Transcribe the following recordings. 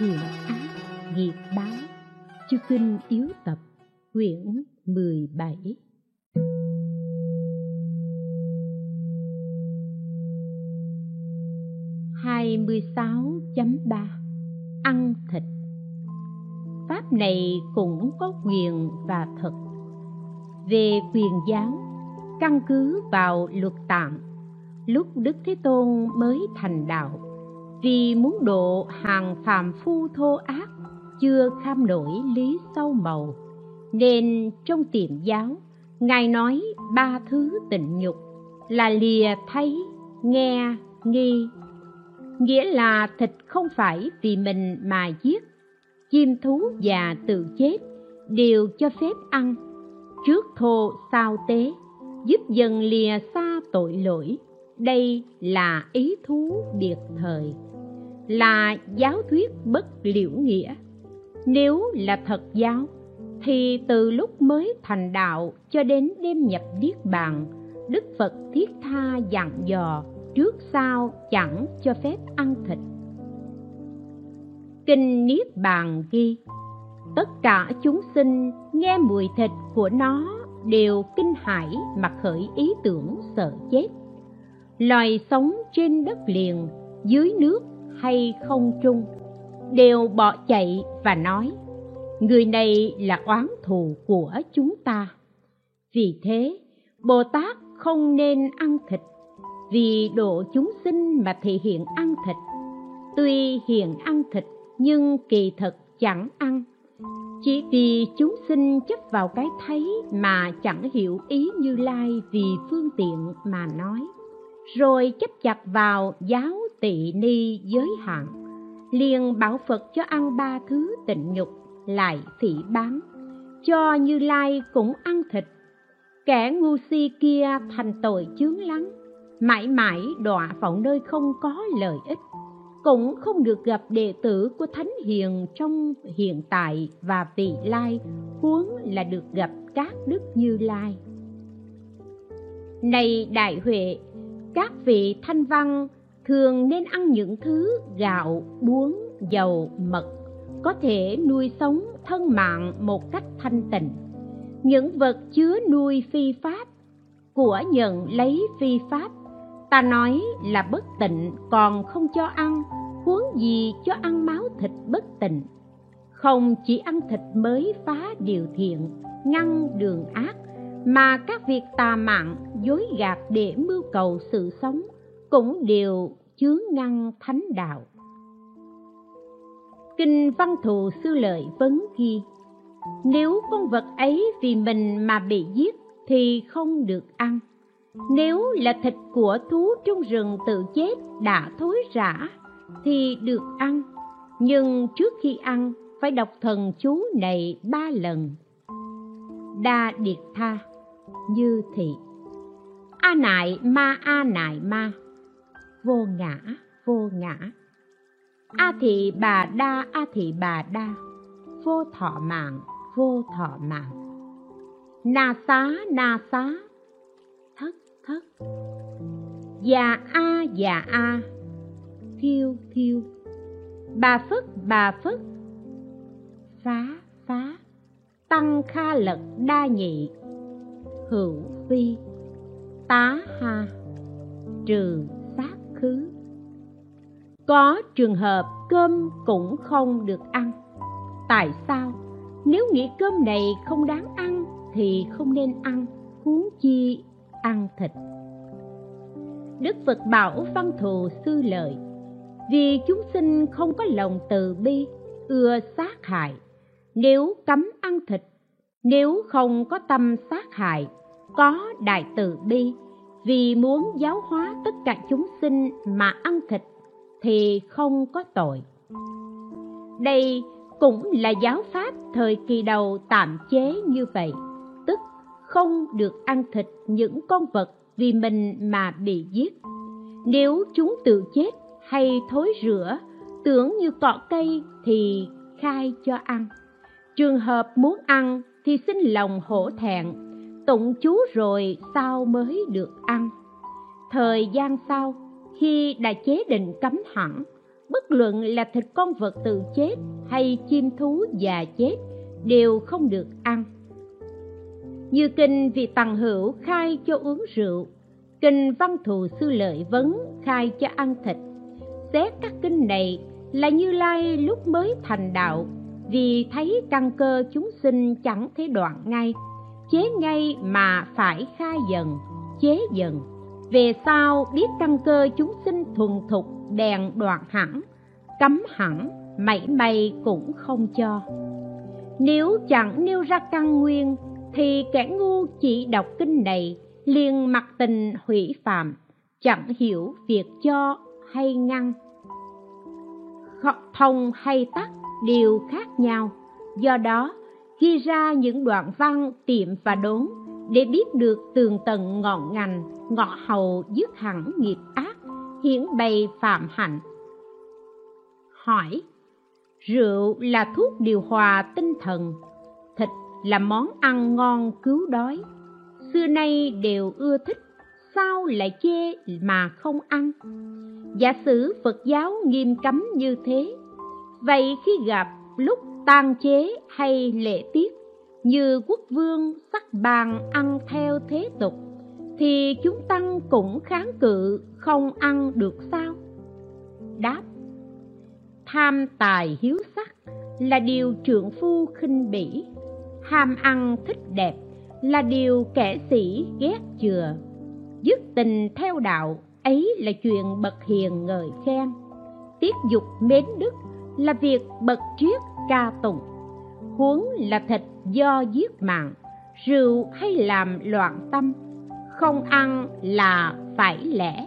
thiện ác nghiệp báo. Chư Kinh Yếu Tập quyển 17. Hai mươi 6.3 Ăn thịt. Pháp này cũng có quyền và thực. Về quyền giáo, căn cứ vào luật tạng, lúc Đức Thế Tôn mới thành đạo, vì muốn độ hàng phàm phu thô ác chưa kham nổi lý sâu màu, nên trong tiệm giáo Ngài nói ba thứ tịnh nhục là lìa thấy, nghe, nghi. Nghĩa là thịt không phải vì mình mà giết, chim thú và tự chết đều cho phép ăn, trước thô sau tế, giúp dần lìa xa tội lỗi. Đây là ý thú biệt thời, là giáo thuyết bất liễu nghĩa. Nếu là thật giáo thì từ lúc mới thành đạo cho đến đêm nhập niết bàn, Đức Phật thiết tha dặn dò trước sau chẳng cho phép ăn thịt. Kinh Niết Bàn ghi: tất cả chúng sinh nghe mùi thịt của nó đều kinh hãi mà khởi ý tưởng sợ chết. Loài sống trên đất liền, dưới nước hay không trung đều bỏ chạy và nói: người này là oán thù của chúng ta. Vì thế, Bồ Tát không nên ăn thịt, vì độ chúng sinh mà thị hiện ăn thịt. Tuy hiện ăn thịt nhưng kỳ thực chẳng ăn, chỉ vì chúng sinh chấp vào cái thấy mà chẳng hiểu ý Như Lai vì phương tiện mà nói, rồi chấp chặt vào giáo tị ni giới hạn, liền bảo Phật cho ăn ba thứ tịnh nhục, lại phỉ báng, cho Như Lai cũng ăn thịt. Kẻ ngu si kia thành tội chướng lắng, mãi mãi đọa vào nơi không có lợi ích, cũng không được gặp đệ tử của Thánh Hiền trong hiện tại và vị lai, huống là được gặp các Đức Như Lai. Này Đại Huệ, các vị thanh văn thường nên ăn những thứ gạo, đuống, dầu, mật, có thể nuôi sống thân mạng một cách thanh tịnh. Những vật chứa nuôi phi pháp, của nhận lấy phi pháp, ta nói là bất tịnh, còn không cho ăn, huống gì cho ăn máu thịt bất tịnh. Không chỉ ăn thịt mới phá điều thiện, ngăn đường ác, mà các việc tà mạng, dối gạt để mưu cầu sự sống cũng đều chướng ngăn thánh đạo. Kinh Văn Thù Sư Lợi Vấn ghi: nếu con vật ấy vì mình mà bị giết thì không được ăn. Nếu là thịt của thú trong rừng tự chết đã thối rã thì được ăn, nhưng trước khi ăn phải đọc thần chú này 3 lần: Đa Điệt Tha Như Thị, A Nại Ma A Nại Ma, Vô Ngã Vô Ngã, A Thị Bà Đa A Thị Bà Đa, Vô Thọ Mạng Vô Thọ Mạng, Na Xá Na Xá, Thất Thất, Già A Già A, Thiêu Thiêu, Bà Phất Bà Phất, Phá Phá, Tăng Kha Lật Đa Nhị, Hữu Phi, Tá Ha, Trừ Sát Khứ. Có trường hợp cơm cũng không được ăn. Tại sao? Nếu nghĩ cơm này không đáng ăn thì không nên ăn, huống chi ăn thịt. Đức Phật bảo Văn Thù Sư Lợi: vì chúng sinh không có lòng từ bi, ưa sát hại, nếu cấm ăn thịt, nếu không có tâm sát hại, có đại từ bi, vì muốn giáo hóa tất cả chúng sinh mà ăn thịt thì không có tội. Đây cũng là giáo pháp thời kỳ đầu tạm chế như vậy, tức không được ăn thịt những con vật vì mình mà bị giết. Nếu chúng tự chết hay thối rữa, tưởng như cỏ cây thì khai cho ăn. Trường hợp muốn ăn thì xin lòng hổ thẹn, tụng chú rồi sao mới được ăn. Thời gian sau, khi đã chế định cấm hẳn, bất luận là thịt con vật tự chết hay chim thú già chết đều không được ăn. Như kinh Vị Tằng Hữu khai cho uống rượu, kinh Văn Thù Sư Lợi Vấn khai cho ăn thịt. Xét các kinh này là Như Lai lúc mới thành đạo, vì thấy căn cơ chúng sinh chẳng thể đoạn ngay, chế ngay mà phải khai dần, chế dần. Về sau biết căn cơ chúng sinh thuần thục, đèn đoạn hẳn, cấm hẳn, mảy may cũng không cho. Nếu chẳng nêu ra căn nguyên thì kẻ ngu chỉ đọc kinh này liền mặc tình hủy phạm, chẳng hiểu việc cho hay ngăn, thông hay tắc đều khác nhau. Do đó ghi ra những đoạn văn tiệm và đốn để biết được tường tận ngọn ngành, ngõ hầu dứt hẳn nghiệp ác, hiển bày phạm hạnh. Hỏi: rượu là thuốc điều hòa tinh thần, thịt là món ăn ngon cứu đói, xưa nay đều ưa thích, sao lại chê mà không ăn? Giả sử Phật giáo nghiêm cấm như thế, vậy khi gặp lúc tang chế hay lễ tiết, như quốc vương sắc bàn ăn theo thế tục, thì chúng tăng cũng kháng cự không ăn được sao? Đáp: tham tài hiếu sắc là điều trượng phu khinh bỉ, ham ăn thích đẹp là điều kẻ sĩ ghét chừa. Dứt tình theo đạo, ấy là chuyện bậc hiền ngợi khen. Tiết dục mến đức là việc bậc triết ca tụng. Huống là thịt do giết mạng, rượu hay làm loạn tâm, không ăn là phải lẽ,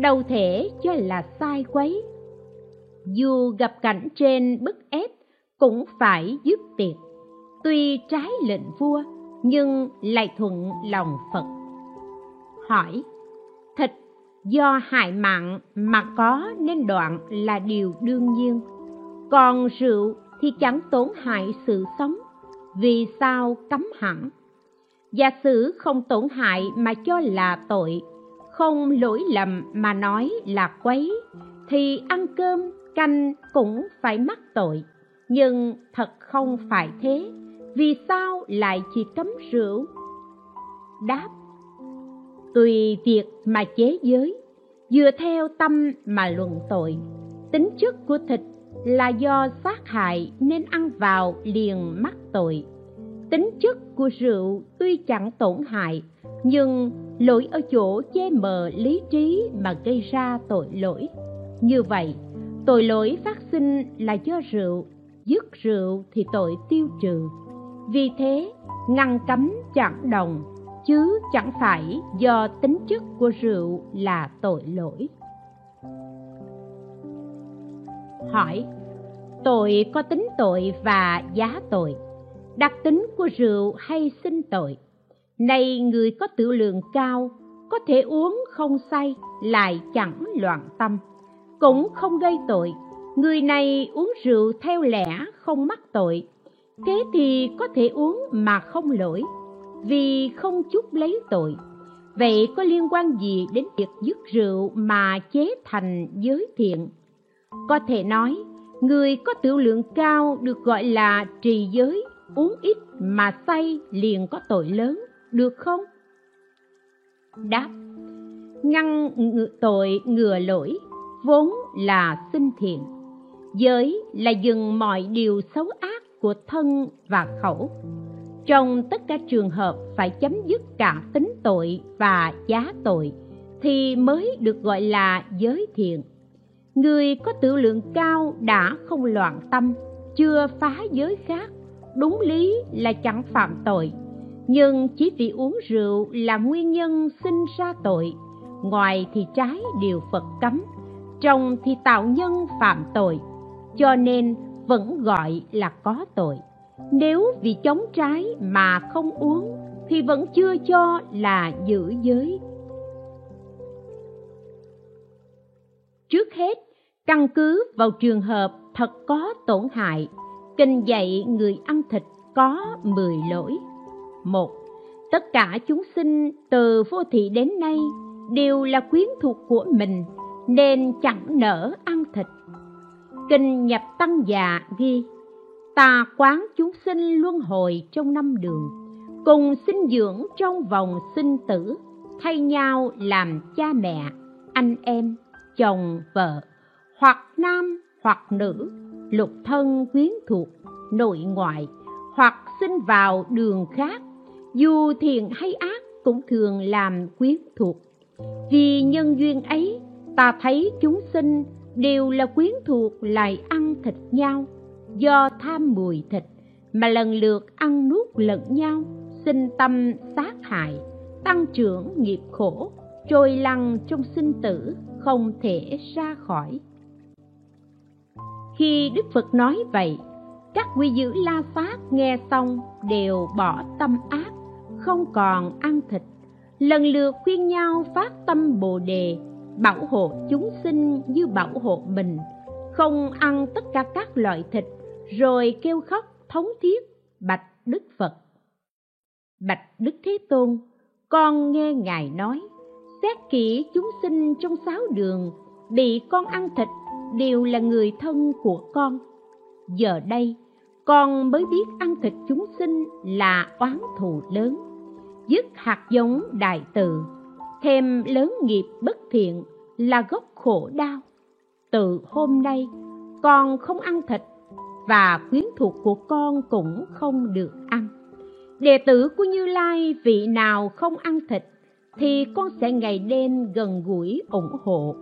đâu thể cho là sai quấy. Dù gặp cảnh trên bức ép cũng phải dứt tiệc, tuy trái lệnh vua nhưng lại thuận lòng Phật. Hỏi: thịt do hại mạng mà có nên đoạn là điều đương nhiên, còn rượu thì chẳng tổn hại sự sống, vì sao cấm hẳn? Giả sử không tổn hại mà cho là tội, không lỗi lầm mà nói là quấy, thì ăn cơm canh cũng phải mắc tội. Nhưng thật không phải thế, vì sao lại chỉ cấm rượu? Đáp: tùy việc mà chế giới, dựa theo tâm mà luận tội. Tính chất của thịt là do sát hại nên ăn vào liền mắc tội. Tính chất của rượu tuy chẳng tổn hại, nhưng lỗi ở chỗ che mờ lý trí mà gây ra tội lỗi. Như vậy, tội lỗi phát sinh là do rượu, dứt rượu thì tội tiêu trừ. Vì thế, ngăn cấm chẳng đồng, chứ chẳng phải do tính chất của rượu là tội lỗi. Hỏi: tội có tính tội và giá tội, đặc tính của rượu hay sinh tội? Nay người có tự lượng cao, có thể uống không say, lại chẳng loạn tâm, cũng không gây tội. Người này uống rượu theo lẽ không mắc tội, thế thì có thể uống mà không lỗi, vì không chút lấy tội. Vậy có liên quan gì đến việc dứt rượu mà chế thành giới thiện? Có thể nói, người có tự lượng cao được gọi là trì giới, uống ít mà say liền có tội lớn, được không? Đáp: ngăn tội ngừa lỗi, vốn là sinh thiện. Giới là dừng mọi điều xấu ác của thân và khẩu. Trong tất cả trường hợp phải chấm dứt cả tính tội và giá tội thì mới được gọi là giới thiện. Người có tự lượng cao đã không loạn tâm, chưa phá giới khác, đúng lý là chẳng phạm tội, nhưng chỉ vì uống rượu là nguyên nhân sinh ra tội, ngoài thì trái điều Phật cấm, trong thì tạo nhân phạm tội, cho nên vẫn gọi là có tội. Nếu vì chống trái mà không uống thì vẫn chưa cho là giữ giới. Trước hết, căn cứ vào trường hợp thật có tổn hại, kinh dạy người ăn thịt có 10 lỗi. 1. Tất cả chúng sinh từ vô thị đến nay đều là quyến thuộc của mình nên chẳng nỡ ăn thịt. Kinh Nhập Tăng Già ghi: ta quán chúng sinh luân hồi trong năm đường, cùng sinh dưỡng trong vòng sinh tử, thay nhau làm cha mẹ, anh em, chồng vợ, hoặc nam hoặc nữ, lục thân quyến thuộc, nội ngoại, hoặc sinh vào đường khác, dù thiện hay ác cũng thường làm quyến thuộc. Vì nhân duyên ấy, ta thấy chúng sinh đều là quyến thuộc lại ăn thịt nhau, do tham mùi thịt mà lần lượt ăn nuốt lẫn nhau, sinh tâm sát hại, tăng trưởng nghiệp khổ, trôi lăn trong sinh tử, không thể ra khỏi. Khi Đức Phật nói vậy, các quỷ dữ La Sát nghe xong đều bỏ tâm ác, không còn ăn thịt, lần lượt khuyên nhau phát tâm Bồ Đề, bảo hộ chúng sinh như bảo hộ mình, không ăn tất cả các loại thịt, rồi kêu khóc thống thiết bạch Đức Phật. Bạch Đức Thế Tôn, con nghe Ngài nói, xét kỹ chúng sinh trong sáu đường bị con ăn thịt đều là người thân của con. Giờ đây, con mới biết ăn thịt chúng sinh là oán thù lớn, dứt hạt giống đại từ, thêm lớn nghiệp bất thiện là gốc khổ đau. Từ hôm nay, con không ăn thịt và quyến thuộc của con cũng không được ăn. Đệ tử của Như Lai vị nào không ăn thịt thì con sẽ ngày đêm gần gũi ủng hộ.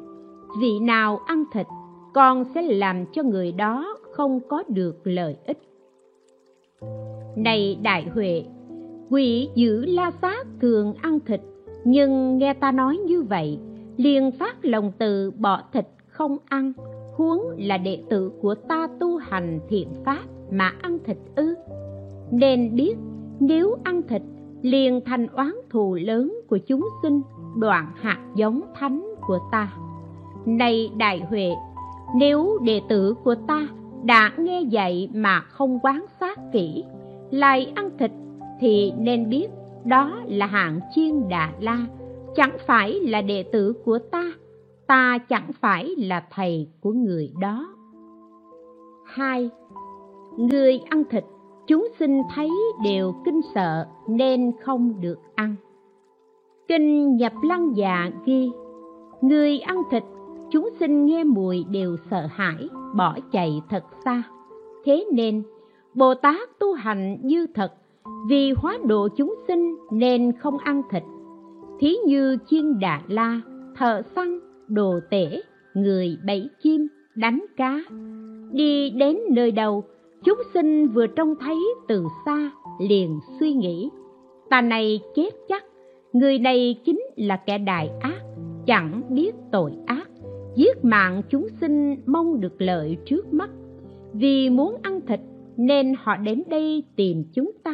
Vị nào ăn thịt, con sẽ làm cho người đó không có được lợi ích. Này Đại Huệ, quỷ dữ La Sát thường ăn thịt, nhưng nghe ta nói như vậy, liền phát lòng từ bỏ thịt không ăn, huống là đệ tử của ta tu hành thiện pháp mà ăn thịt ư? Nên biết, nếu ăn thịt, liền thành oán thù lớn của chúng sinh, đoạn hạt giống thánh của ta. Này Đại Huệ, nếu đệ tử của ta đã nghe dạy mà không quán sát kỹ, lại ăn thịt, thì nên biết đó là hạng chiên Đà La, chẳng phải là đệ tử của ta, ta chẳng phải là thầy của người đó. 2. Người ăn thịt, chúng sinh thấy đều kinh sợ nên không được ăn. Kinh Nhập Lăng Dạ ghi: người ăn thịt, chúng sinh nghe mùi đều sợ hãi, bỏ chạy thật xa. Thế nên, Bồ Tát tu hành như thật, vì hóa độ chúng sinh nên không ăn thịt. Thí như chiên Đà La, thợ săn, đồ tể, người bẫy chim, đánh cá, đi đến nơi đâu, chúng sinh vừa trông thấy từ xa liền suy nghĩ: ta này chết chắc, người này chính là kẻ đại ác, chẳng biết tội ác, giết mạng chúng sinh mong được lợi trước mắt. Vì muốn ăn thịt nên họ đến đây tìm chúng ta,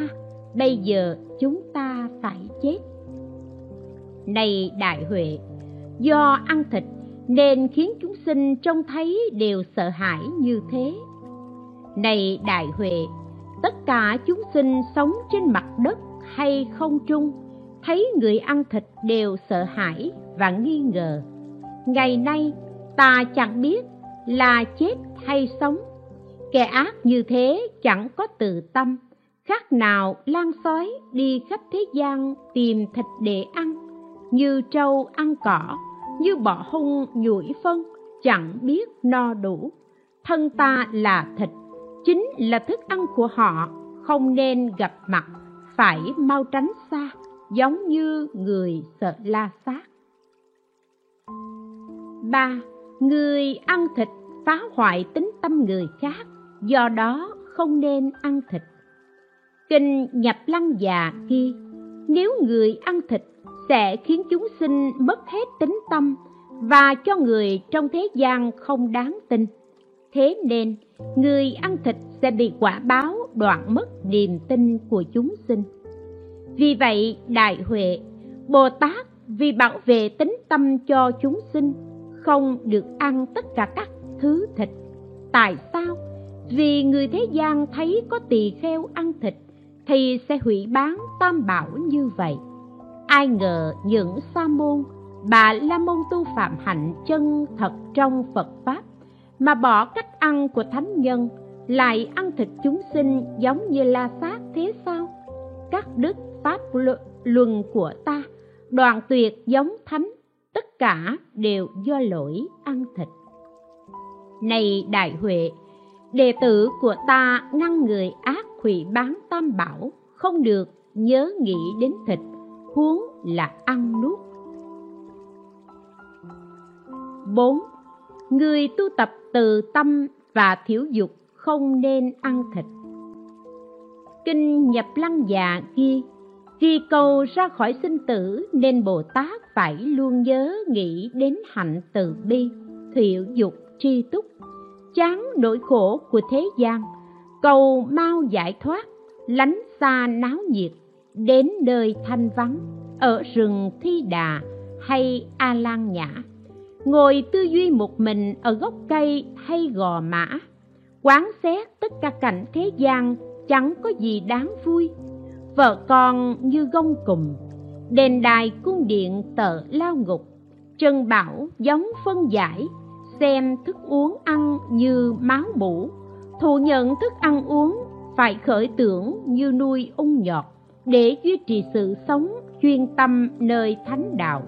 bây giờ chúng ta phải chết. Này Đại Huệ, do ăn thịt nên khiến chúng sinh trông thấy đều sợ hãi như thế. Này Đại Huệ, tất cả chúng sinh sống trên mặt đất hay không trung, thấy người ăn thịt đều sợ hãi và nghi ngờ. Ngày nay, ta chẳng biết là chết hay sống. Kẻ ác như thế chẳng có từ tâm, khác nào lang sói đi khắp thế gian tìm thịt để ăn, như trâu ăn cỏ, như bọ hung nhủi phân, chẳng biết no đủ. Thân ta là thịt, chính là thức ăn của họ, không nên gặp mặt, phải mau tránh xa, giống như người sợ La Sát. 3. Người ăn thịt phá hoại tính tâm người khác, do đó không nên ăn thịt. Kinh Nhập Lăng Già ghi: nếu người ăn thịt sẽ khiến chúng sinh mất hết tính tâm và cho người trong thế gian không đáng tin. Thế nên, người ăn thịt sẽ bị quả báo đoạn mất niềm tin của chúng sinh. Vì vậy, Đại Huệ, Bồ Tát vì bảo vệ tính tâm cho chúng sinh, không được ăn tất cả các thứ thịt. Tại sao? Vì người thế gian thấy có tỳ kheo ăn thịt thì sẽ hủy bán tam bảo như vậy. Ai ngờ những sa môn, bà la môn tu phạm hạnh chân thật trong Phật pháp mà bỏ cách ăn của thánh nhân, lại ăn thịt chúng sinh giống như La Sát thế sao? Các đức pháp luân của ta đoạn tuyệt giống thánh, tất cả đều do lỗi ăn thịt. Này Đại Huệ, đệ tử của ta ngăn người ác hủy bán tam bảo, không được nhớ nghĩ đến thịt, huống là ăn nuốt. 4. Người tu tập từ tâm và thiểu dục không nên ăn thịt. Kinh Nhập Lăng Già ghi, vì cầu ra khỏi sinh tử nên Bồ Tát phải luôn nhớ nghĩ đến hạnh từ bi, thiểu dục tri túc, chán nỗi khổ của thế gian, cầu mau giải thoát, lánh xa náo nhiệt, đến nơi thanh vắng, ở rừng Thi Đà hay A Lan Nhã, ngồi tư duy một mình ở gốc cây hay gò mã, quán xét tất cả cảnh thế gian chẳng có gì đáng vui, vợ con như gông cùm, đền đài cung điện tợ lao ngục, trần bảo giống phân giải, xem thức uống ăn như máu mủ, thụ nhận thức ăn uống phải khởi tưởng như nuôi ung nhọt, để duy trì sự sống chuyên tâm nơi thánh đạo,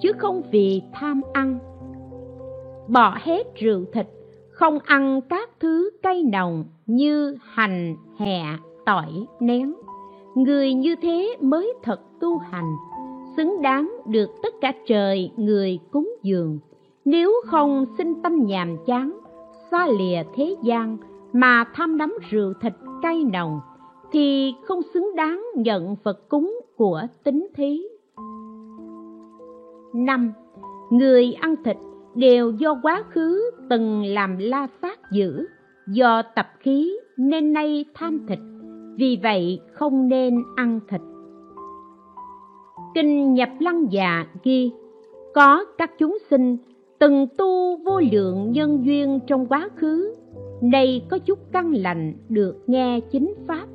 chứ không vì tham ăn. Bỏ hết rượu thịt, không ăn các thứ cay nồng như hành, hẹ, tỏi, nén. Người như thế mới thật tu hành, xứng đáng được tất cả trời người cúng dường. Nếu không sinh tâm nhàm chán, xa lìa thế gian mà tham đắm rượu thịt cay nồng, thì không xứng đáng nhận vật cúng của tín thí. 5. Người ăn thịt đều do quá khứ từng làm La Sát dữ, do tập khí nên nay tham thịt, vì vậy không nên ăn thịt. Kinh Nhập Lăng Già ghi, có các chúng sinh từng tu vô lượng nhân duyên trong quá khứ, nay có chút căn lành được nghe chính pháp,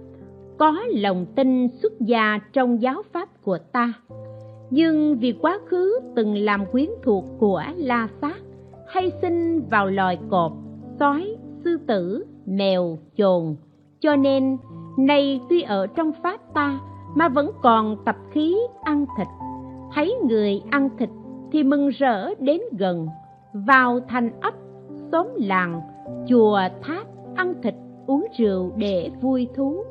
có lòng tin xuất gia trong giáo pháp của ta, nhưng vì quá khứ từng làm quyến thuộc của La Sát, hay sinh vào loài cọp, sói, sư tử, mèo, chồn, cho nên nay tuy ở trong pháp ta mà vẫn còn tập khí ăn thịt, thấy người ăn thịt thì mừng rỡ đến gần, vào thành ấp, xóm làng, chùa tháp ăn thịt uống rượu để vui thú.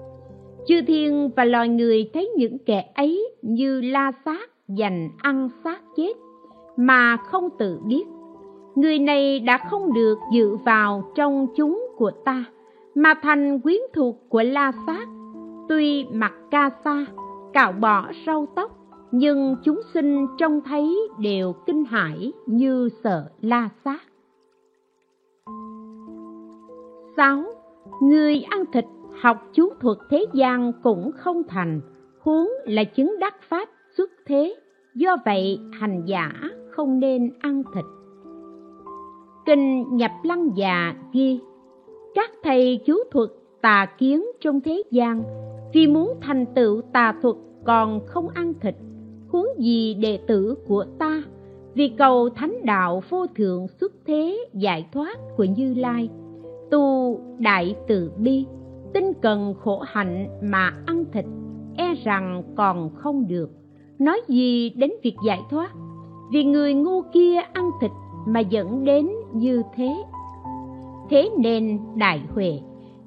Chư thiên và loài người thấy những kẻ ấy như La Sát dành ăn xác chết mà không tự biết. Người này đã không được dự vào trong chúng của ta mà thành quyến thuộc của La Sát, tuy mặc ca sa, cạo bỏ râu tóc, nhưng chúng sinh trông thấy đều kinh hãi như sợ La Sát. 6. Người ăn thịt học chú thuật thế gian cũng không thành, huống là chứng đắc pháp xuất thế, do vậy hành giả không nên ăn thịt. Kinh Nhập Lăng Già ghi, các thầy chú thuật tà kiến trong thế gian, vì muốn thành tựu tà thuật còn không ăn thịt, huống gì đệ tử của ta, vì cầu thánh đạo vô thượng xuất thế giải thoát của Như Lai, tu đại từ bi, tinh cần khổ hạnh mà ăn thịt, e rằng còn không được, nói gì đến việc giải thoát. Vì người ngu kia ăn thịt mà dẫn đến như thế. Thế nên Đại Huệ,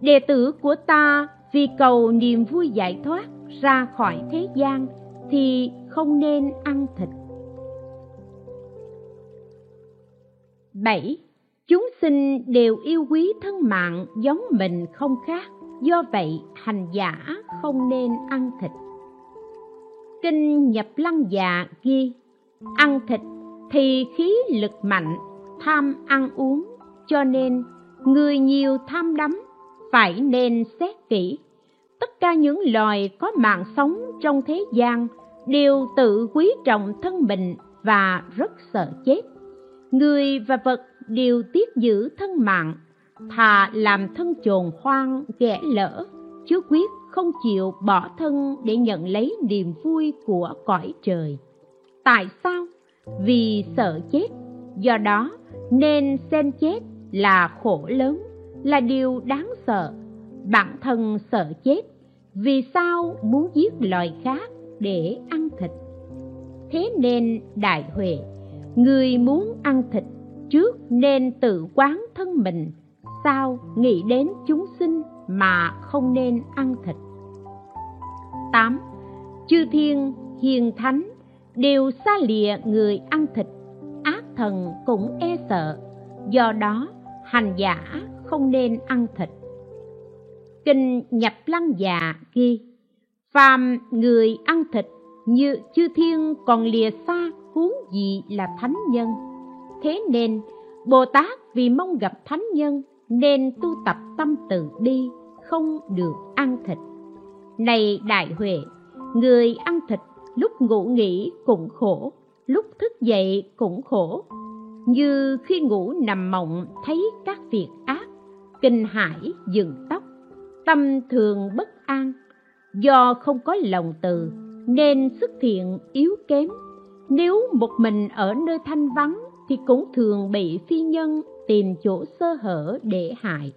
đệ tử của ta vì cầu niềm vui giải thoát ra khỏi thế gian thì không nên ăn thịt. 7. Chúng sinh đều yêu quý thân mạng giống mình không khác, do vậy hành giả không nên ăn thịt. Kinh Nhập Lăng Già ghi, ăn thịt thì khí lực mạnh, tham ăn uống, cho nên người nhiều tham đắm phải nên xét kỹ. Tất cả những loài có mạng sống trong thế gian đều tự quý trọng thân mình và rất sợ chết. Người và vật đều tiếc giữ thân mạng, thà làm thân chồn hoang ghẻ lỡ, chứ quyết không chịu bỏ thân để nhận lấy niềm vui của cõi trời. Tại sao? Vì sợ chết, do đó nên xem chết là khổ lớn, là điều đáng sợ. Bản thân sợ chết, vì sao muốn giết loài khác để ăn thịt? Thế nên Đại Huệ, người muốn ăn thịt trước nên tự quán thân mình, sao nghĩ đến chúng sinh mà không nên ăn thịt? 8. Chư thiên hiền thánh đều xa lìa người ăn thịt, ác thần cũng e sợ, do đó hành giả không nên ăn thịt. Kinh Nhập Lăng Già ghi: phàm người ăn thịt như chư thiên còn lìa xa, huống gì là thánh nhân. Thế nên Bồ Tát vì mong gặp thánh nhân nên tu tập tâm từ bi, không được ăn thịt. Này Đại Huệ, người ăn thịt lúc ngủ nghỉ cũng khổ, lúc thức dậy cũng khổ. Như khi ngủ nằm mộng thấy các việc ác, kinh hãi dựng tóc, tâm thường bất an. Do không có lòng từ nên sức thiện yếu kém. Nếu một mình ở nơi thanh vắng thì cũng thường bị phi nhân tìm chỗ sơ hở để hại.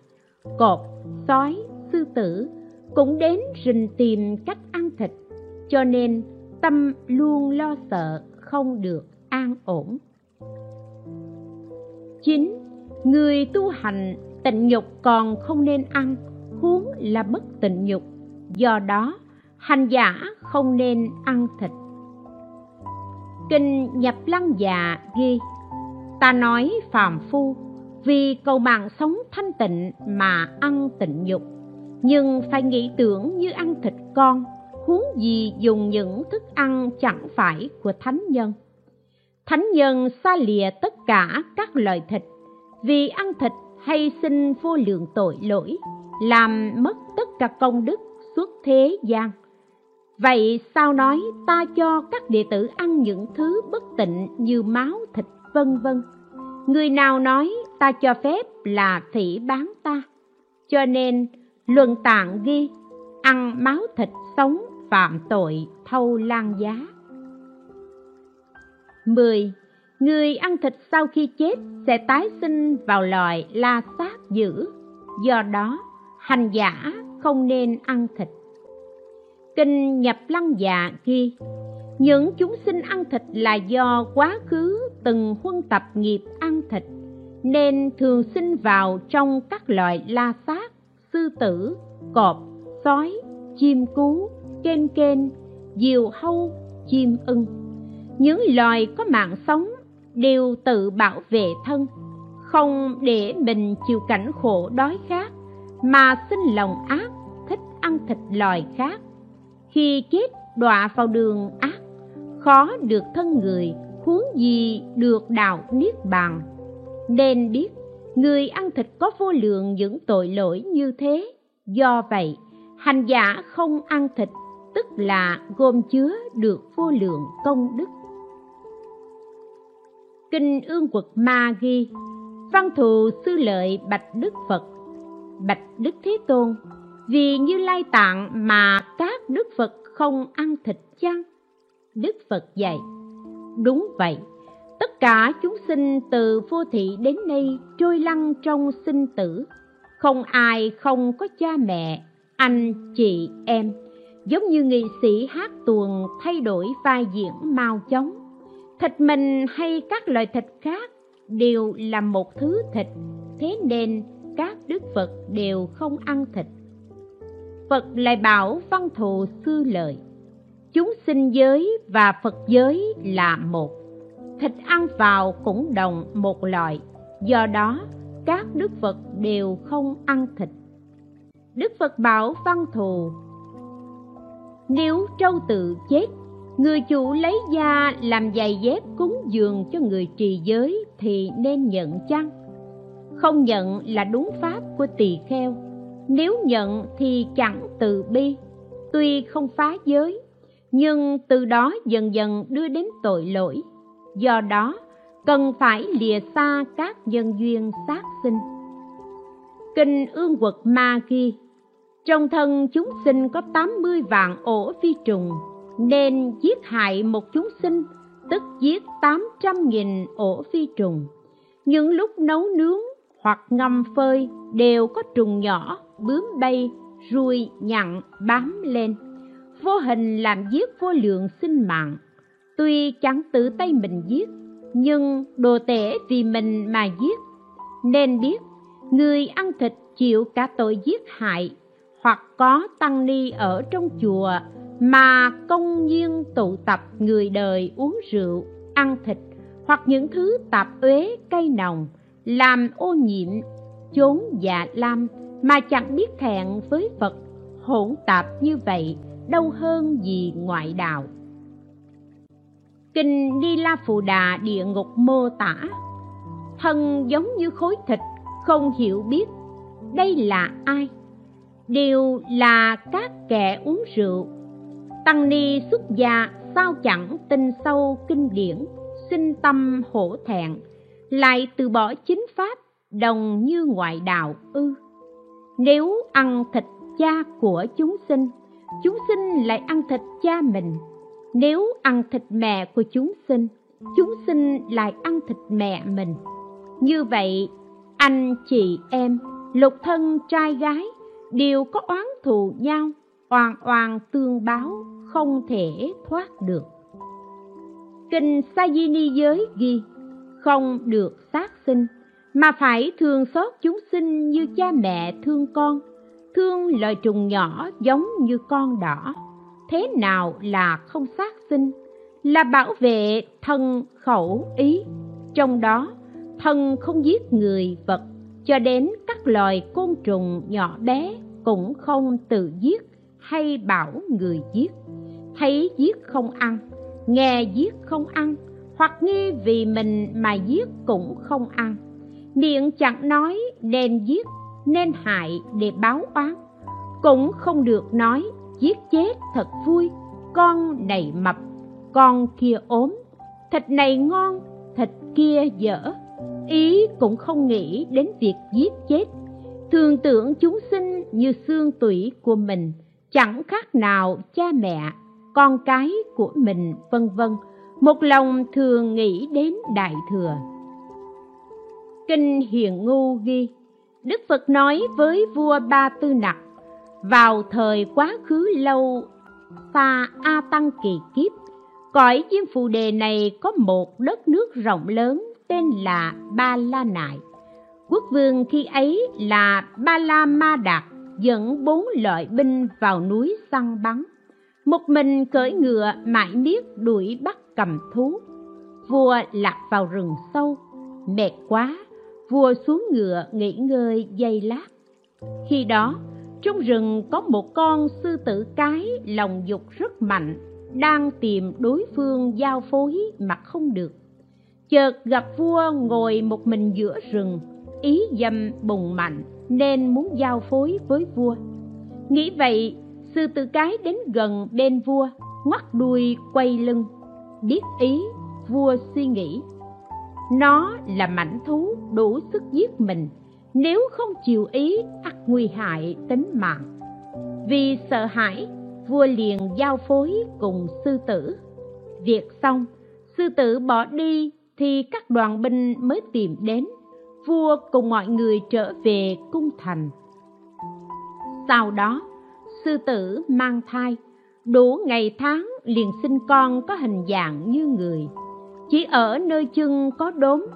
Cọp, sói, sư tử cũng đến rình tìm cách ăn thịt, cho nên tâm luôn lo sợ, không được an ổn. 9. Người tu hành tịnh nhục còn không nên ăn, huống là bất tịnh nhục, do đó hành giả không nên ăn thịt. Kinh Nhập Lăng Già ghi: ta nói phàm phu vì cầu mạng sống thanh tịnh mà ăn tịnh nhục, nhưng phải nghĩ tưởng như ăn thịt con, huống gì dùng những thức ăn chẳng phải của thánh nhân. Thánh nhân xa lìa tất cả các loại thịt, vì ăn thịt hay sinh vô lượng tội lỗi, làm mất tất cả công đức suốt thế gian. Vậy sao nói ta cho các đệ tử ăn những thứ bất tịnh như máu, thịt, vân vân? Người nào nói ta cho phép là phỉ báng ta. Cho nên Luận Tạng ghi: ăn máu thịt sống phạm tội thâu lang giá. 10. Người ăn thịt sau khi chết sẽ tái sinh vào loài la sát dữ, do đó hành giả không nên ăn thịt. Kinh Nhập Lăng Già ghi: những chúng sinh ăn thịt là do quá khứ từng huân tập nghiệp ăn thịt, nên thường sinh vào trong các loài la sát, sư tử, cọp, sói, chim cú, kên kên, diều hâu, chim ưng. Những loài có mạng sống đều tự bảo vệ thân, không để mình chịu cảnh khổ đói khác, mà sinh lòng ác, thích ăn thịt loài khác. Khi chết đọa vào đường ác, khó được thân người, huống gì được đạo niết bàn. Nên biết người ăn thịt có vô lượng những tội lỗi như thế. Do vậy hành giả không ăn thịt, tức là gồm chứa được vô lượng công đức. Kinh Ương Quật Ma ghi: văn thù sư lợi bạch Đức Phật. Bạch Đức Thế Tôn, vì Như Lai Tạng mà các Đức Phật không ăn thịt chăng? Đức Phật dạy: đúng vậy, tất cả chúng sinh từ vô thị đến nay trôi lăn trong sinh tử, không ai không có cha mẹ, anh chị em. Giống như nghệ sĩ hát tuồng thay đổi vai diễn mau chóng, thịt mình hay các loại thịt khác đều là một thứ thịt, thế nên các Đức Phật đều không ăn thịt. Phật lại bảo văn thù sư lợi: chúng sinh giới và Phật giới là một, thịt ăn vào cũng đồng một loại, do đó các Đức Phật đều không ăn thịt. Đức Phật bảo văn thù: nếu trâu tự chết, người chủ lấy da làm giày dép cúng dường cho người trì giới thì nên nhận chăng? Không nhận là đúng pháp của tỳ kheo, nếu nhận thì chẳng từ bi. Tuy không phá giới, nhưng từ đó dần dần đưa đến tội lỗi, do đó cần phải lìa xa các nhân duyên sát sinh. Kinh Ương Quật Ma ghi: trong thân chúng sinh có 80 vạn ổ vi trùng, nên giết hại một chúng sinh tức giết 800.000 ổ vi trùng. Những lúc nấu nướng hoặc ngâm phơi đều có trùng nhỏ, bướm bay, ruồi nhặn bám lên, vô hình làm giết vô lượng sinh mạng. Tuy chẳng tự tay mình giết, nhưng đồ tể vì mình mà giết, nên biết người ăn thịt chịu cả tội giết hại. Hoặc có tăng ni ở trong chùa mà công nhiên tụ tập người đời uống rượu, ăn thịt hoặc những thứ tạp uế cay nồng, làm ô nhiễm chốn dạ lam mà chẳng biết thẹn với Phật. Hỗn tạp như vậy đâu hơn gì ngoại đạo. Kinh Ni La Phù Đà Địa Ngục mô tả: thân giống như khối thịt, không hiểu biết đây là ai, đều là các kẻ uống rượu. Tăng ni xuất gia sao chẳng tin sâu kinh điển, sinh tâm hổ thẹn, lại từ bỏ chính pháp, đồng như ngoại đạo ư? Nếu ăn thịt cha của chúng sinh lại ăn thịt cha mình. Nếu ăn thịt mẹ của chúng sinh lại ăn thịt mẹ mình. Như vậy, anh chị em, lục thân trai gái đều có oán thù nhau, oan oan tương báo, không thể thoát được. Kinh Sa Di Ni Giới ghi: không được sát sinh, mà phải thương xót chúng sinh như cha mẹ thương con, thương loài trùng nhỏ giống như con đỏ. Thế nào là không sát sinh? Là bảo vệ thân khẩu ý, trong đó thân không giết người vật, cho đến các loài côn trùng nhỏ bé cũng không tự giết hay bảo người giết. Thấy giết không ăn, nghe giết không ăn, hoặc nghi vì mình mà giết cũng không ăn. Miệng chẳng nói nên giết, nên hại để báo oán. Cũng không được nói giết chết thật vui, con này mập, con kia ốm, thịt này ngon, thịt kia dở. Ý cũng không nghĩ đến việc giết chết, thường tưởng chúng sinh như xương tủy của mình, chẳng khác nào cha mẹ, con cái của mình, vân vân. Một lòng thường nghĩ đến Đại Thừa. Kinh Hiền Ngu ghi: Đức Phật nói với vua Ba Tư Nặc: vào thời quá khứ lâu xa A Tăng kỳ kiếp, cõi Diêm Phù Đề này có một đất nước rộng lớn tên là Ba La Nại. Quốc vương khi ấy là Ba La Ma Đạt dẫn 4 loại binh vào núi săn bắn, một mình cưỡi ngựa mãi miết đuổi bắt cầm thú. Vua lạc vào rừng sâu, mệt quá, vua xuống ngựa nghỉ ngơi giây lát. Khi đó trong rừng có một con sư tử cái lòng dục rất mạnh, đang tìm đối phương giao phối mà không được. Chợt gặp vua ngồi một mình giữa rừng, ý dâm bùng mạnh nên muốn giao phối với vua. Nghĩ vậy, sư tử cái đến gần bên vua, ngoắt đuôi quay lưng. Biết ý, vua suy nghĩ: nó là mãnh thú đủ sức giết mình, nếu không chịu ý ắt nguy hại tính mạng. Vì sợ hãi, vua liền giao phối cùng sư tử. Việc xong, sư tử bỏ đi thì các đoàn binh mới tìm đến. Vua cùng mọi người trở về cung thành. Sau đó, sư tử mang thai, đủ ngày tháng liền sinh con có hình dạng như người, chỉ ở nơi chân có đốm.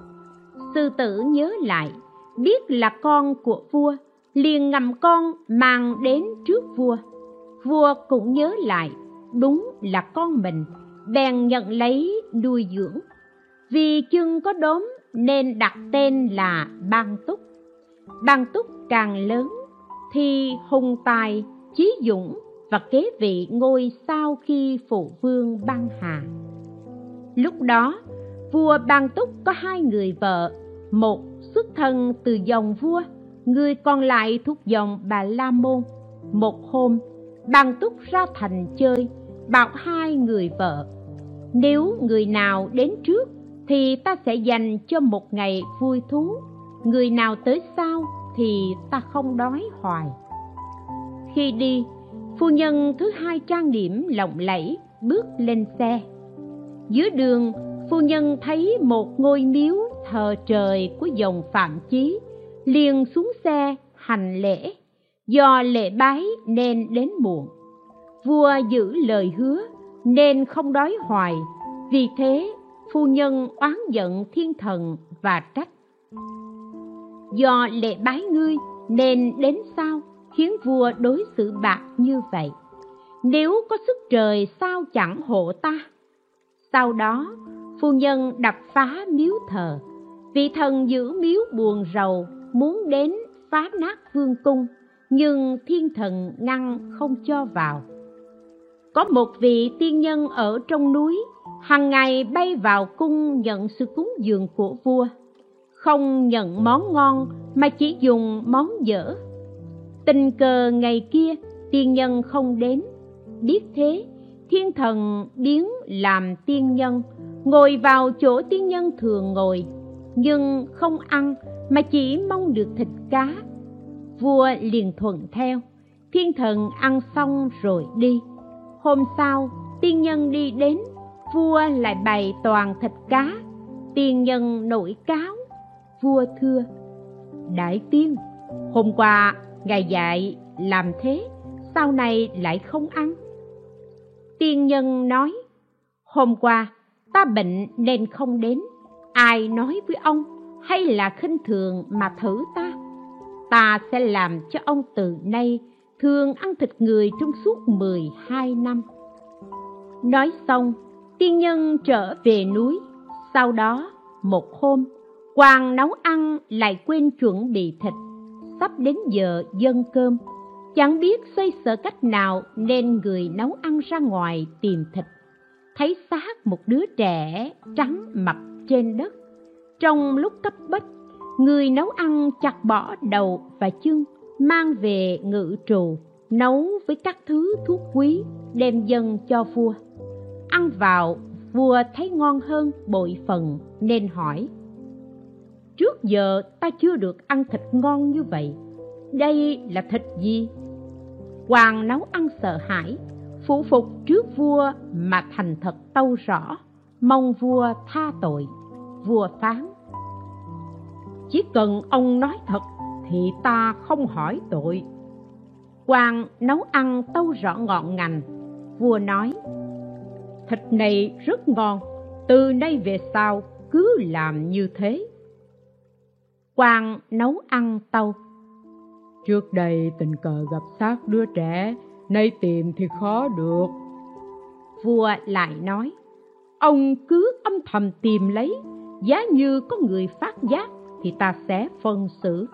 Sư tử nhớ lại, biết là con của vua, liền ngậm con mang đến trước vua. Vua cũng nhớ lại, đúng là con mình, bèn nhận lấy nuôi dưỡng. Vì chân có đốm nên đặt tên là Ban Túc. Ban Túc càng lớn thì hùng tài, chí dũng và kế vị ngôi sau khi phụ vương Ban Hà. Lúc đó, vua Ban Túc có 2 người vợ, một xuất thân từ dòng vua, người còn lại thuộc dòng Bà La Môn. Một hôm, Ban Túc ra thành chơi, bảo 2 người vợ: nếu người nào đến trước thì ta sẽ dành cho một ngày vui thú, người nào tới sau thì ta không đói hoài. Khi đi, phu nhân thứ 2 trang điểm lộng lẫy bước lên xe. Giữa đường, phu nhân thấy một ngôi miếu thờ trời của dòng Phạm Chí, liền xuống xe hành lễ, do lễ bái nên đến muộn. Vua giữ lời hứa nên không đói hoài, vì thế phu nhân oán giận thiên thần và trách: do lễ bái ngươi nên đến sao, khiến vua đối xử bạc như vậy? Nếu có sức trời sao chẳng hộ ta? Sau đó phu nhân đập phá miếu thờ, vị thần giữ miếu buồn rầu muốn đến phá nát vương cung, nhưng thiên thần ngăn không cho vào. Có một vị tiên nhân ở trong núi, hàng ngày bay vào cung nhận sự cúng dường của vua, không nhận món ngon mà chỉ dùng món dở. Tình cờ ngày kia tiên nhân không đến, biết thế thiên thần biến làm tiên nhân, ngồi vào chỗ tiên nhân thường ngồi, nhưng không ăn mà chỉ mong được thịt cá. Vua liền thuận theo, thiên thần ăn xong rồi đi. Hôm sau tiên nhân đi đến, vua lại bày toàn thịt cá. Tiên nhân nổi cáo, vua thưa: đại tiên, hôm qua ngài dạy làm thế, sau này lại không ăn. Tiên nhân nói: hôm qua ta bệnh nên không đến, ai nói với ông hay là khinh thường mà thử ta? Ta sẽ làm cho ông từ nay thường ăn thịt người trong suốt 12 năm. Nói xong, tiên nhân trở về núi. Sau đó, một hôm, hoàng nấu ăn lại quên chuẩn bị thịt. Sắp đến giờ dâng cơm, chẳng biết xoay sở cách nào nên người nấu ăn ra ngoài tìm thịt. Thấy xác một đứa trẻ trắng mập trên đất. Trong lúc cấp bách, người nấu ăn chặt bỏ đầu và chân, mang về ngự trù, nấu với các thứ thuốc quý, đem dâng cho vua. Ăn vào, vua thấy ngon hơn bội phần nên hỏi: trước giờ ta chưa được ăn thịt ngon như vậy, đây là thịt gì? Hoàng nấu ăn sợ hãi, phụ phục trước vua mà thành thật tâu rõ, mong vua tha tội. Vua phán: chỉ cần ông nói thật thì ta không hỏi tội. Hoàng nấu ăn tâu rõ ngọn ngành. Vua nói: thịt này rất ngon, từ nay về sau cứ làm như thế. Hoàng nấu ăn tâu: trước đây tình cờ gặp xác đứa trẻ, nay tìm thì khó được. Vua lại nói: ông cứ âm thầm tìm lấy, giá như có người phát giác thì ta sẽ phân xử.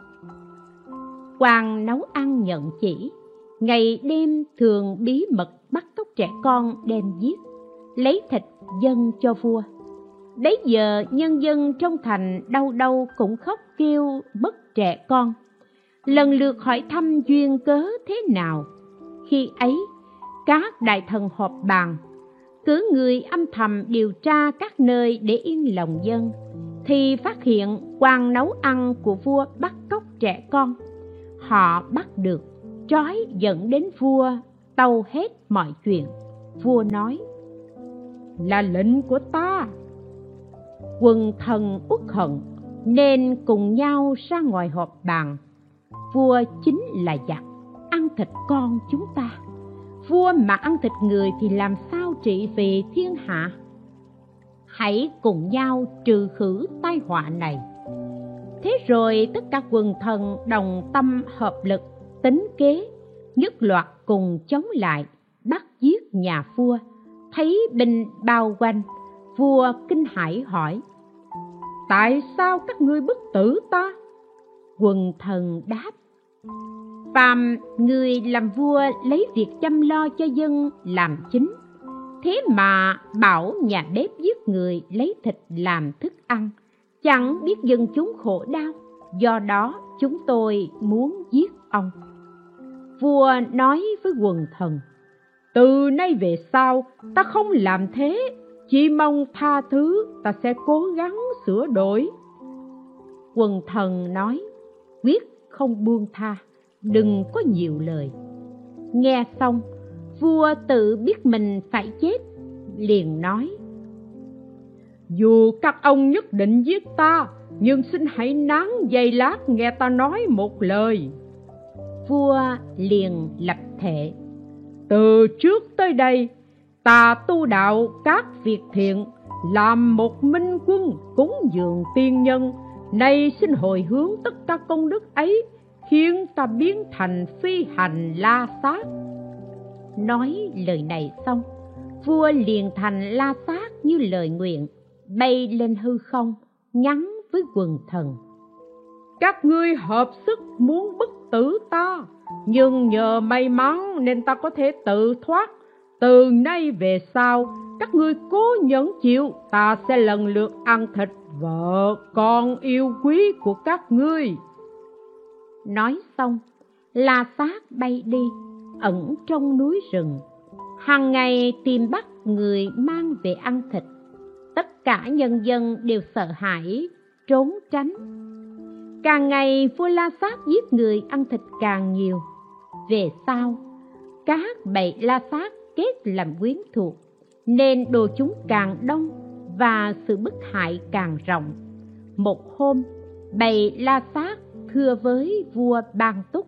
Hoàng nấu ăn nhận chỉ, ngày đêm thường bí mật bắt cóc trẻ con đem giết, lấy thịt dâng cho vua. Bấy giờ nhân dân trong thành đâu đâu cũng khóc kêu mất trẻ con, lần lượt hỏi thăm duyên cớ thế nào. Khi ấy các đại thần họp bàn, cứ người âm thầm điều tra các nơi để yên lòng dân, thì phát hiện quan nấu ăn của vua bắt cóc trẻ con. Họ bắt được, trói dẫn đến vua, tâu hết mọi chuyện. Vua nói: là lệnh của ta. Quần thần uất hận nên cùng nhau ra ngoài họp bàn. Vua chính là giặc, ăn thịt con chúng ta. Vua mà ăn thịt người thì làm sao trị vì thiên hạ? Hãy cùng nhau trừ khử tai họa này. Thế rồi tất cả quần thần đồng tâm hợp lực, tính kế, nhất loạt cùng chống lại, bắt giết nhà vua. Thấy binh bao quanh, vua kinh hãi hỏi: tại sao các ngươi bất tử ta? Quần thần đáp: phàm người làm vua lấy việc chăm lo cho dân làm chính, thế mà bảo nhà bếp giết người lấy thịt làm thức ăn, chẳng biết dân chúng khổ đau, do đó chúng tôi muốn giết ông. Vua nói với quần thần: từ nay về sau ta không làm thế, chỉ mong tha thứ, ta sẽ cố gắng sửa đổi. Quần thần nói: quyết không buông tha, đừng có nhiều lời. Nghe xong, vua tự biết mình phải chết, liền nói: dù các ông nhất định giết ta nhưng xin hãy nán giây lát nghe ta nói một lời. Vua liền lập thệ: từ trước tới đây ta tu đạo các việc thiện, làm một minh quân cúng dường tiên nhân, nay xin hồi hướng tất cả công đức ấy, khiến ta biến thành phi hành La Sát. Nói lời này xong, vua liền thành La Sát như lời nguyện, bay lên hư không, nhắn với quần thần: các ngươi hợp sức muốn bức tử ta, nhưng nhờ may mắn nên ta có thể tự thoát. Từ nay về sau, các ngươi cố nhẫn chịu, ta sẽ lần lượt ăn thịt vợ con yêu quý của các ngươi. Nói xong, La Sát bay đi, ẩn trong núi rừng. Hàng ngày tìm bắt người mang về ăn thịt. Tất cả nhân dân đều sợ hãi, trốn tránh. Càng ngày vua La Sát giết người ăn thịt càng nhiều. Về sau, các bầy La Sát kết làm quyến thuộc, nên đồ chúng càng đông và sự bức hại càng rộng. Một hôm, bầy La Sát thưa với vua Ban Túc: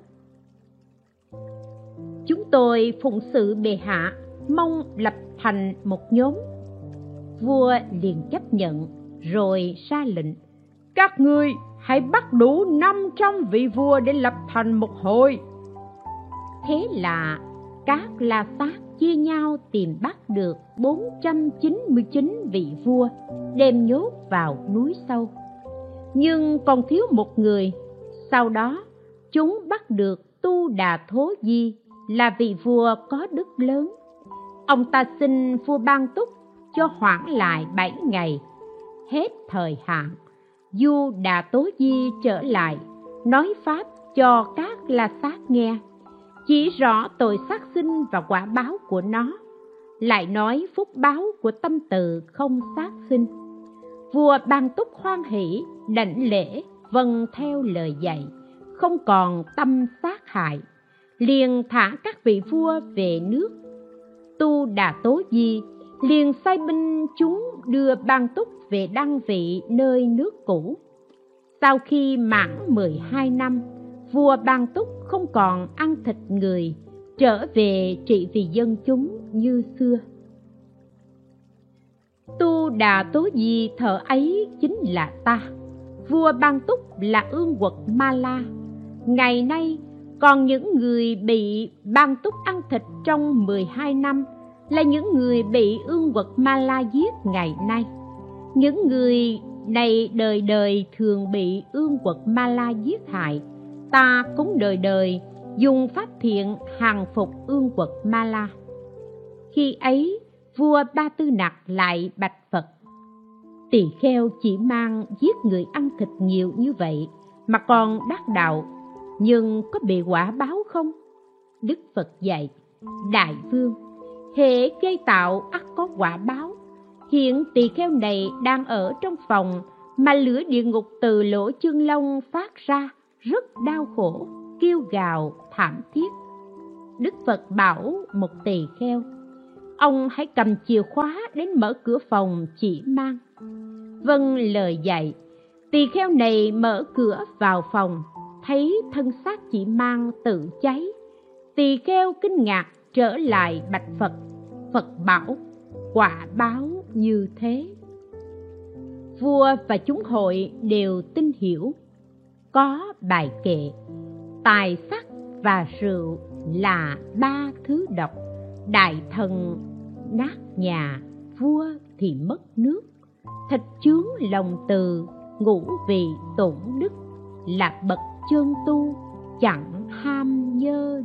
chúng tôi phụng sự bệ hạ, mong lập thành một nhóm. Vua liền chấp nhận, rồi ra lệnh: các ngươi hãy bắt đủ 500 vị vua để lập thành một hội. Thế là các La Sát chia nhau tìm bắt được 499 vị vua, đem nhốt vào núi sâu. Nhưng còn thiếu một người. Sau đó, chúng bắt được Tu Đà Thố Di, là vị vua có đức lớn. Ông ta xin vua Ban Túc cho hoãn lại 7 ngày. Hết thời hạn, Du Đà Tố Di trở lại, nói pháp cho các La Sát nghe, chỉ rõ tội sát sinh và quả báo của nó, lại nói phúc báo của tâm từ không sát sinh. Vua Ban Túc hoan hỷ, đảnh lễ, vâng theo lời dạy, không còn tâm sát hại, liền thả các vị vua về nước. Tu Đà Tố Di liền sai binh chúng đưa Ban Túc về đăng vị nơi nước cũ. Sau khi mãn 12 năm, vua Ban Túc không còn ăn thịt người, trở về trị vì dân chúng như xưa. Tu Đà Tố Di thợ ấy chính là ta. Vua Ban Túc là ương quật Ma La. Ngày nay, còn những người bị Ban Túc ăn thịt trong 12 năm là những người bị ương quật Ma La giết ngày nay. Những người này đời đời thường bị ương quật Ma La giết hại. Ta cũng đời đời dùng pháp thiện hàng phục ương quật Ma La. Khi ấy, vua Ba Tư Nặc lại bạch Phật: tỳ kheo chỉ mang giết người ăn thịt nhiều như vậy mà còn đắc đạo, nhưng có bị quả báo không? Đức Phật dạy: đại vương, hễ gây tạo ắt có quả báo. Hiện tỳ kheo này đang ở trong phòng mà lửa địa ngục từ lỗ chân lông phát ra, rất đau khổ, kêu gào thảm thiết. Đức Phật bảo một tỳ kheo: ông hãy cầm chìa khóa đến mở cửa phòng chỉ mang. Vâng lời dạy, tỳ kheo này mở cửa vào phòng, thấy thân xác chỉ mang tự cháy. Tỳ kheo kinh ngạc trở lại bạch Phật. Phật bảo: quả báo như thế. Vua và chúng hội đều tin hiểu. Có bài kệ: tài sắc và rượu là ba thứ độc, đại thần nát nhà, vua thì mất nước. Thịt chướng lòng từ, ngũ vị tổn đức, là bậc chơn tu chẳng ham nhơ